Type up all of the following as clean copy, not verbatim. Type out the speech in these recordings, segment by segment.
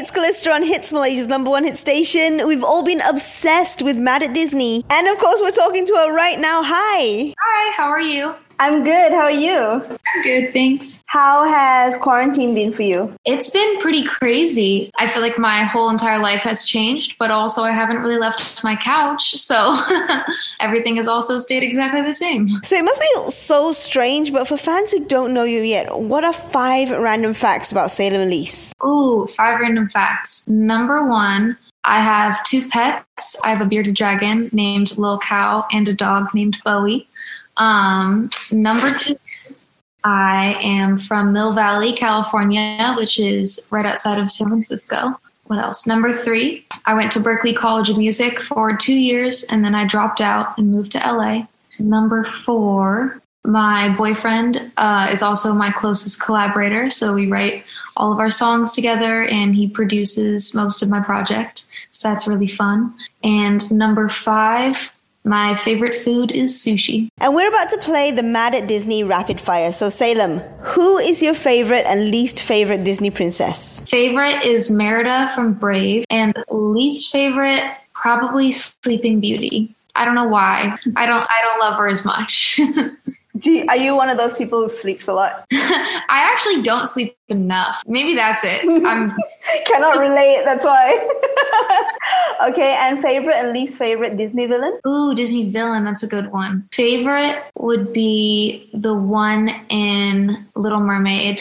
it's Calista on Hits, Malaysia's #1 hit station. We've all been obsessed with Mad at Disney. And of course, we're talking to her right now. Hi. Hi, how are you? I'm good. How are you? I'm good, thanks. How has quarantine been for you? It's been pretty crazy. I feel like my whole entire life has changed, but also I haven't really left my couch. So everything has also stayed exactly the same. So it must be so strange, but for fans who don't know you yet, what are 5 random facts about Salem Elise? Ooh, 5 random facts. Number 1, I have 2 pets. I have a bearded dragon named Lil Cow and a dog named Bowie. Number 2, I am from Mill Valley, California, which is right outside of San Francisco. What else? Number 3, I went to Berklee College of Music for 2 years, and then I dropped out and moved to LA. Number 4, my boyfriend is also my closest collaborator, so we write all of our songs together, and he produces most of my project, so that's really fun. And number 5... my favorite food is sushi. And we're about to play the Mad at Disney Rapid Fire. So Salem, who is your favorite and least favorite Disney princess? Favorite is Merida from Brave, and least favorite probably Sleeping Beauty. I don't know why. I don't love her as much. Are you one of those people who sleeps a lot? I actually don't sleep enough. Maybe that's it. I cannot relate, that's why. Okay, and favorite and least favorite Disney villain? Ooh, Disney villain, that's a good one. Favorite would be the one in Little Mermaid.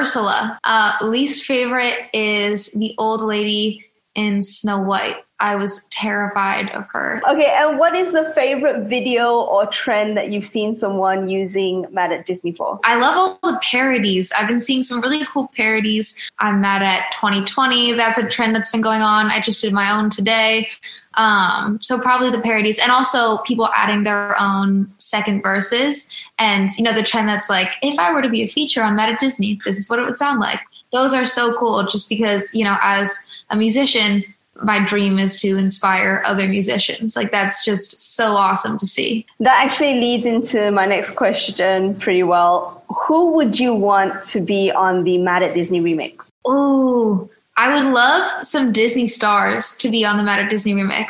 Ursula. Least favorite is the old lady in Snow White. I was terrified of her. Okay, and what is the favorite video or trend that you've seen someone using Mad at Disney for? I love all the parodies. I've been seeing some really cool parodies. I'm Mad at 2020. That's a trend that's been going on. I just did my own today. So probably the parodies, and also people adding their own second verses. And, you know, the trend that's like, if I were to be a feature on Mad at Disney, this is what it would sound like. Those are so cool just because, you know, as a musician, my dream is to inspire other musicians. Like, that's just so awesome to see. That actually leads into my next question pretty well. Who would you want to be on the Mad at Disney remix? Oh, I would love some Disney stars to be on the Mad at Disney remix.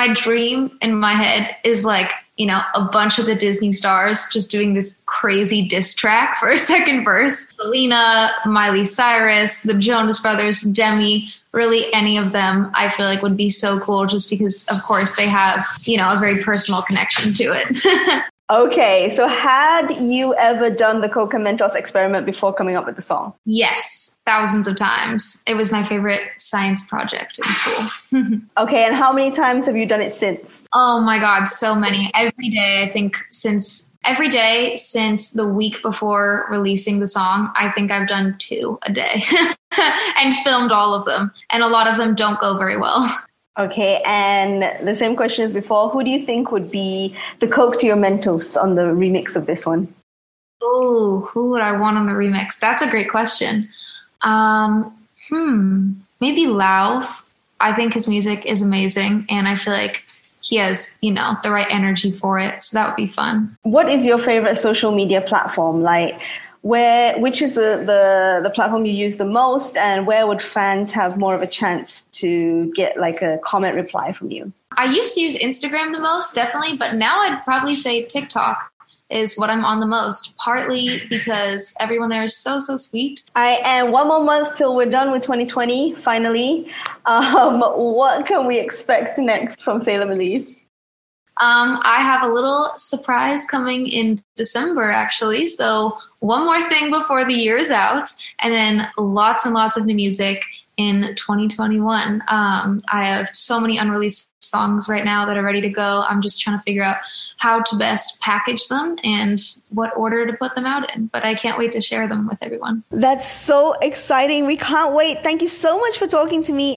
My dream in my head is like, you know, a bunch of the Disney stars just doing this crazy diss track for a second verse. Selena, Miley Cyrus, the Jonas Brothers, Demi, really any of them I feel like would be so cool just because, of course, they have, you know, a very personal connection to it. Okay, so had you ever done the Coke Mentos experiment before coming up with the song? Yes, thousands of times. It was my favorite science project in school. Okay, and how many times have you done it since? Oh my God, so many. Every day since the week before releasing the song, I think I've done 2 a day and filmed all of them. And a lot of them don't go very well. Okay, and the same question as before. Who do you think would be the Coke to your Mentos on the remix of this one? Oh, who would I want on the remix? That's a great question. Maybe Lauv. I think his music is amazing, and I feel like he has, you know, the right energy for it. So that would be fun. What is your favorite social media platform? Like, which is the platform you use the most, and where would fans have more of a chance to get like a comment reply from you? I used to use Instagram the most, definitely, but now I'd probably say TikTok is what I'm on the most, partly because everyone there is so, so sweet. All right, and one more month till we're done with 2020, finally. What can we expect next from Salem Elise? I have a little surprise coming in December, actually. So one more thing before the year's out, and then lots and lots of new music in 2021. I have so many unreleased songs right now that are ready to go. I'm just trying to figure out how to best package them and what order to put them out in. But I can't wait to share them with everyone. That's so exciting. We can't wait. Thank you so much for talking to me.